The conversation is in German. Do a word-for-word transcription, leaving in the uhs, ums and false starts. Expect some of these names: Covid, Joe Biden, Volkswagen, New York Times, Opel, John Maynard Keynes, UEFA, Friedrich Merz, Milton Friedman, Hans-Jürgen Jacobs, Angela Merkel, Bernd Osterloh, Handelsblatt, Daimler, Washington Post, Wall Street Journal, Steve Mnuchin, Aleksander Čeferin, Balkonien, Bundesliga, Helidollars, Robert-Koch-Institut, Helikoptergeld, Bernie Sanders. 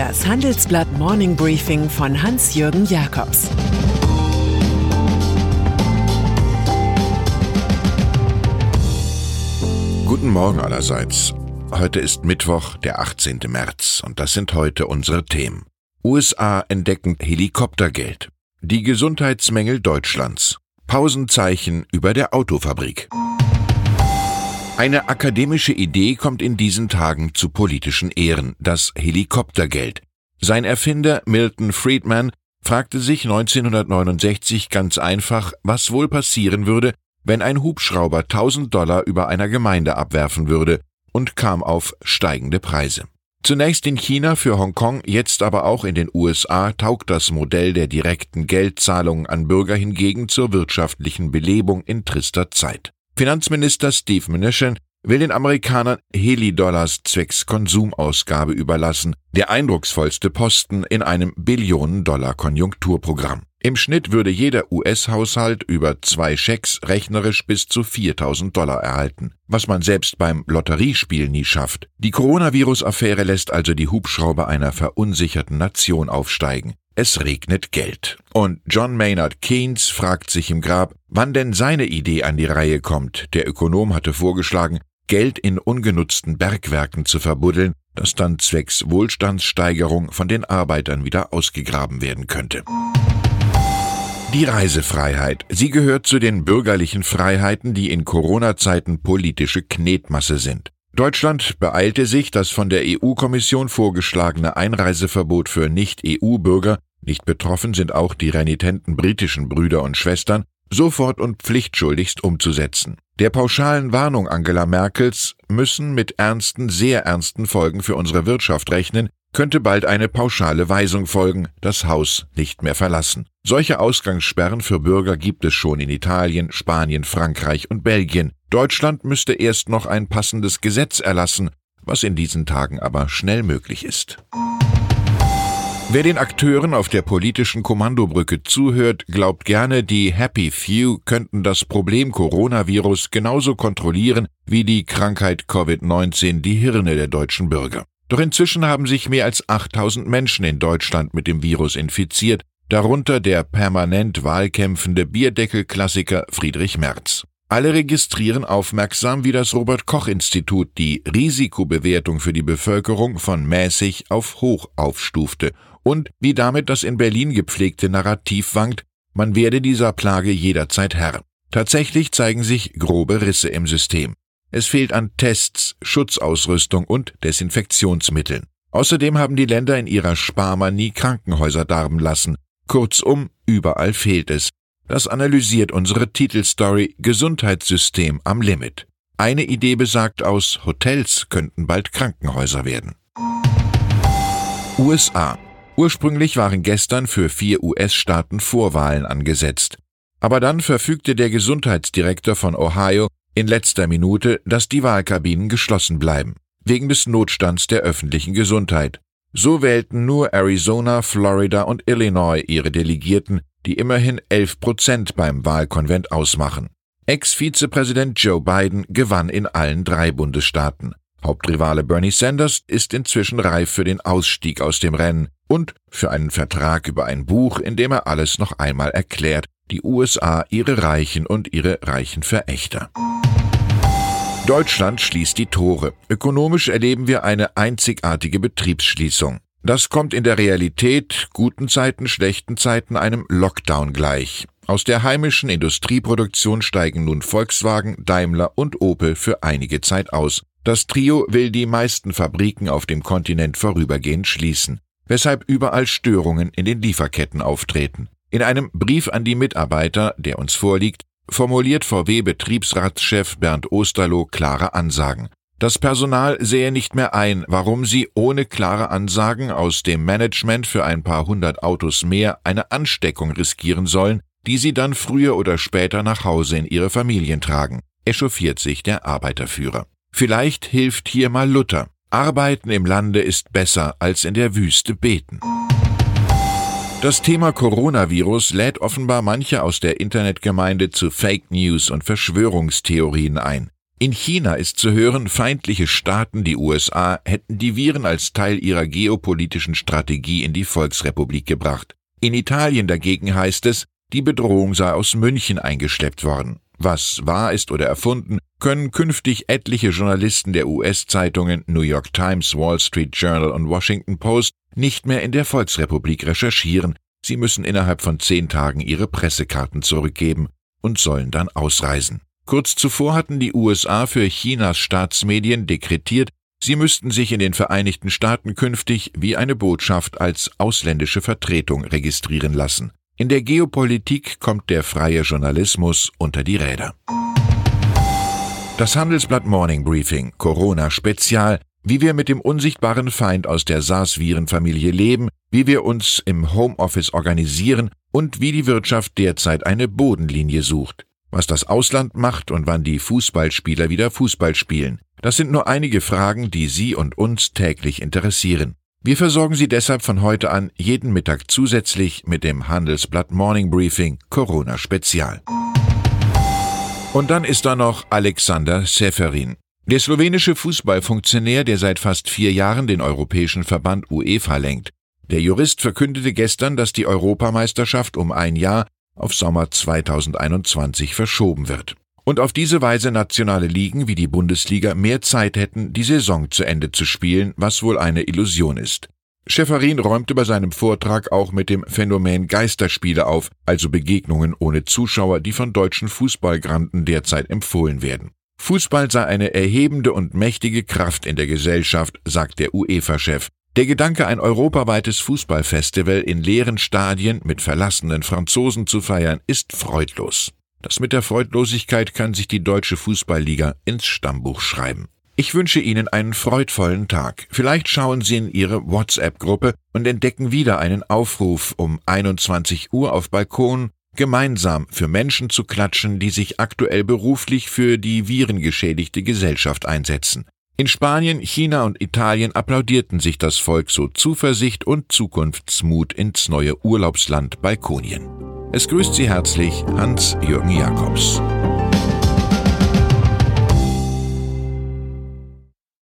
Das Handelsblatt Morning Briefing von Hans-Jürgen Jacobs. Guten Morgen allerseits. Heute ist Mittwoch, der achtzehnten März, und das sind heute unsere Themen. U S A entdecken Helikoptergeld. Die Gesundheitsmängel Deutschlands. Pausenzeichen über der Autofabrik. Eine akademische Idee kommt in diesen Tagen zu politischen Ehren, das Helikoptergeld. Sein Erfinder Milton Friedman fragte sich neunzehnhundertneunundsechzig ganz einfach, was wohl passieren würde, wenn ein Hubschrauber tausend Dollar über einer Gemeinde abwerfen würde, und kam auf steigende Preise. Zunächst in China für Hongkong, jetzt aber auch in den U S A taugt das Modell der direkten Geldzahlungen an Bürger hingegen zur wirtschaftlichen Belebung in trister Zeit. Finanzminister Steve Mnuchin will den Amerikanern Helidollars zwecks Konsumausgabe überlassen, der eindrucksvollste Posten in einem Billionen-Dollar-Konjunkturprogramm. Im Schnitt würde jeder U S-Haushalt über zwei Schecks rechnerisch bis zu viertausend Dollar erhalten, was man selbst beim Lotteriespiel nie schafft. Die Coronavirus-Affäre lässt also die Hubschrauber einer verunsicherten Nation aufsteigen. Es regnet Geld. Und John Maynard Keynes fragt sich im Grab, wann denn seine Idee an die Reihe kommt. Der Ökonom hatte vorgeschlagen, Geld in ungenutzten Bergwerken zu verbuddeln, das dann zwecks Wohlstandssteigerung von den Arbeitern wieder ausgegraben werden könnte. Die Reisefreiheit. Sie gehört zu den bürgerlichen Freiheiten, die in Corona-Zeiten politische Knetmasse sind. Deutschland beeilte sich, das von der E U-Kommission vorgeschlagene Einreiseverbot für Nicht-E U-Bürger, nicht betroffen sind auch die renitenten britischen Brüder und Schwestern, sofort und pflichtschuldigst umzusetzen. Der pauschalen Warnung Angela Merkels, müssen mit ernsten, sehr ernsten Folgen für unsere Wirtschaft rechnen, könnte bald eine pauschale Weisung folgen, das Haus nicht mehr verlassen. Solche Ausgangssperren für Bürger gibt es schon in Italien, Spanien, Frankreich und Belgien. Deutschland müsste erst noch ein passendes Gesetz erlassen, was in diesen Tagen aber schnell möglich ist. Wer den Akteuren auf der politischen Kommandobrücke zuhört, glaubt gerne, die Happy Few könnten das Problem Coronavirus genauso kontrollieren wie die Krankheit Covid neunzehn die Hirne der deutschen Bürger. Doch inzwischen haben sich mehr als achttausend Menschen in Deutschland mit dem Virus infiziert, darunter der permanent wahlkämpfende Bierdeckel-Klassiker Friedrich Merz. Alle registrieren aufmerksam, wie das Robert-Koch-Institut die Risikobewertung für die Bevölkerung von mäßig auf hoch aufstufte und wie damit das in Berlin gepflegte Narrativ wankt, man werde dieser Plage jederzeit Herr. Tatsächlich zeigen sich grobe Risse im System. Es fehlt an Tests, Schutzausrüstung und Desinfektionsmitteln. Außerdem haben die Länder in ihrer Sparmanie Krankenhäuser darben lassen. Kurzum, überall fehlt es. Das analysiert unsere Titelstory Gesundheitssystem am Limit. Eine Idee besagt aus, Hotels könnten bald Krankenhäuser werden. U S A. Ursprünglich waren gestern für vier U S-Staaten Vorwahlen angesetzt. Aber dann verfügte der Gesundheitsdirektor von Ohio in letzter Minute, dass die Wahlkabinen geschlossen bleiben, wegen des Notstands der öffentlichen Gesundheit. So wählten nur Arizona, Florida und Illinois ihre Delegierten, die immerhin elf Prozent beim Wahlkonvent ausmachen. Ex-Vizepräsident Joe Biden gewann in allen drei Bundesstaaten. Hauptrivale Bernie Sanders ist inzwischen reif für den Ausstieg aus dem Rennen und für einen Vertrag über ein Buch, in dem er alles noch einmal erklärt, die U S A, ihre Reichen und ihre reichen Verächter. Deutschland schließt die Tore. Ökonomisch erleben wir eine einzigartige Betriebsschließung. Das kommt in der Realität guten Zeiten, schlechten Zeiten einem Lockdown gleich. Aus der heimischen Industrieproduktion steigen nun Volkswagen, Daimler und Opel für einige Zeit aus. Das Trio will die meisten Fabriken auf dem Kontinent vorübergehend schließen, weshalb überall Störungen in den Lieferketten auftreten. In einem Brief an die Mitarbeiter, der uns vorliegt, formuliert V W-Betriebsratschef Bernd Osterloh klare Ansagen. Das Personal sähe nicht mehr ein, warum sie ohne klare Ansagen aus dem Management für ein paar hundert Autos mehr eine Ansteckung riskieren sollen, die sie dann früher oder später nach Hause in ihre Familien tragen, echauffiert sich der Arbeiterführer. Vielleicht hilft hier mal Luther. Arbeiten im Lande ist besser als in der Wüste beten. Das Thema Coronavirus lädt offenbar manche aus der Internetgemeinde zu Fake News und Verschwörungstheorien ein. In China ist zu hören, feindliche Staaten, die U S A, hätten die Viren als Teil ihrer geopolitischen Strategie in die Volksrepublik gebracht. In Italien dagegen heißt es, die Bedrohung sei aus München eingeschleppt worden. Was wahr ist oder erfunden, können künftig etliche Journalisten der U S-Zeitungen New York Times, Wall Street Journal und Washington Post nicht mehr in der Volksrepublik recherchieren. Sie müssen innerhalb von zehn Tagen ihre Pressekarten zurückgeben und sollen dann ausreisen. Kurz zuvor hatten die U S A für Chinas Staatsmedien dekretiert, sie müssten sich in den Vereinigten Staaten künftig wie eine Botschaft als ausländische Vertretung registrieren lassen. In der Geopolitik kommt der freie Journalismus unter die Räder. Das Handelsblatt Morning Briefing, Corona-Spezial, wie wir mit dem unsichtbaren Feind aus der SARS-Virenfamilie leben, wie wir uns im Homeoffice organisieren und wie die Wirtschaft derzeit eine Bodenlinie sucht. Was das Ausland macht und wann die Fußballspieler wieder Fußball spielen. Das sind nur einige Fragen, die Sie und uns täglich interessieren. Wir versorgen Sie deshalb von heute an jeden Mittag zusätzlich mit dem Handelsblatt Morning Briefing Corona-Spezial. Und dann ist da noch Aleksander Čeferin. Der slowenische Fußballfunktionär, der seit fast vier Jahren den europäischen Verband UEFA lenkt. Der Jurist verkündete gestern, dass die Europameisterschaft um ein Jahr auf Sommer zweitausendeinundzwanzig verschoben wird. Und auf diese Weise nationale Ligen wie die Bundesliga mehr Zeit hätten, die Saison zu Ende zu spielen, was wohl eine Illusion ist. Čeferin räumte bei seinem Vortrag auch mit dem Phänomen Geisterspiele auf, also Begegnungen ohne Zuschauer, die von deutschen Fußballgranden derzeit empfohlen werden. Fußball sei eine erhebende und mächtige Kraft in der Gesellschaft, sagt der UEFA-Chef. Der Gedanke, ein europaweites Fußballfestival in leeren Stadien mit verlassenen Franzosen zu feiern, ist freudlos. Das mit der Freudlosigkeit kann sich die Deutsche Fußballliga ins Stammbuch schreiben. Ich wünsche Ihnen einen freudvollen Tag. Vielleicht schauen Sie in Ihre WhatsApp-Gruppe und entdecken wieder einen Aufruf um einundzwanzig Uhr auf Balkon, gemeinsam für Menschen zu klatschen, die sich aktuell beruflich für die virengeschädigte Gesellschaft einsetzen. In Spanien, China und Italien applaudierten sich das Volk so Zuversicht und Zukunftsmut ins neue Urlaubsland Balkonien. Es grüßt Sie herzlich Hans-Jürgen Jacobs.